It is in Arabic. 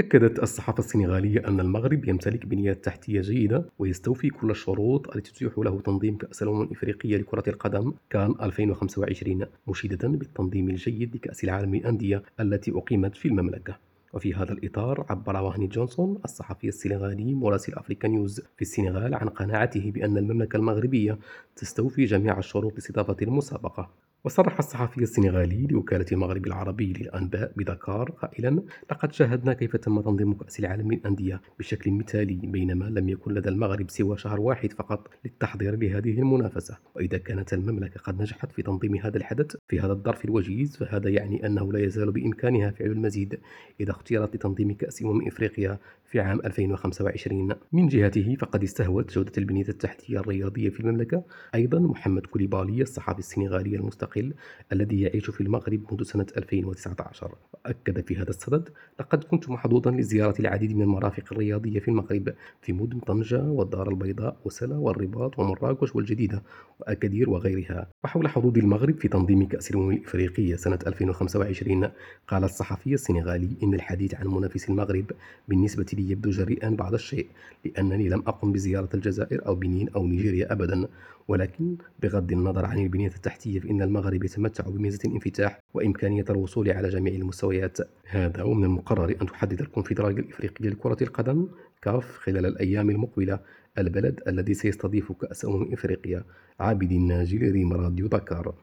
أكدت الصحافة السنغالية أن المغرب يمتلك بنية تحتية جيدة ويستوفي كل الشروط التي تتيح له تنظيم كأس الأمم الإفريقية لكرة القدم كان 2025، مشيدة بالتنظيم الجيد لكأس العالم للأندية التي أقيمت في المملكة. وفي هذا الإطار عبر وهني جونسون الصحفي السنغالي مراسل أفريكا نيوز في السنغال عن قناعته بأن المملكة المغربية تستوفي جميع الشروط لاستضافة المسابقة. وصرح الصحفي السنغالي لوكالة المغرب العربي للأنباء بدكار قائلا: لقد شاهدنا كيف تم تنظيم كأس العالم للأندية بشكل مثالي، بينما لم يكن لدى المغرب سوى شهر واحد فقط للتحضير لهذه المنافسة. وإذا كانت المملكة قد نجحت في تنظيم هذا الحدث في هذا الظرف الوجيز، فهذا يعني أنه لا يزال بإمكانها فعل المزيد إذا اختيرت لتنظيم كأس أمم إفريقيا في عام 2025. من جهته فقد استهوت جودة البنية التحتية الرياضية في المملكة أيضا محمد كوليبالي الصحفي السنغالي المستقل الذي يعيش في المغرب منذ سنة 2019. وأكد في هذا الصدد: لقد كنت محظوظا لزيارة العديد من المرافق الرياضية في المغرب، في مدن طنجة والدار البيضاء وسلا والرباط ومراكش والجديدة وأكادير وغيرها. وحول حظوظ المغرب في تنظيم كأس الأمم الإفريقية سنة 2025، قال الصحفي السنغالي: إن الحديث عن منافس المغرب بالنسبة لي يبدو جريئا بعض الشيء، لأنني لم أقم بزيارة الجزائر أو بنين أو نيجيريا أبدا. ولكن بغض النظر عن البنية التحتية، فإن المغرب يتمتع بميزة انفتاح وإمكانية الوصول على جميع المستويات. هذا ومن المقرر أن تحدد الكونفدرالية الإفريقية لكرة القدم كاف خلال الأيام المقبلة البلد الذي سيستضيف كأس أمم إفريقيا. عابد الناجي، ريم راديو داكار.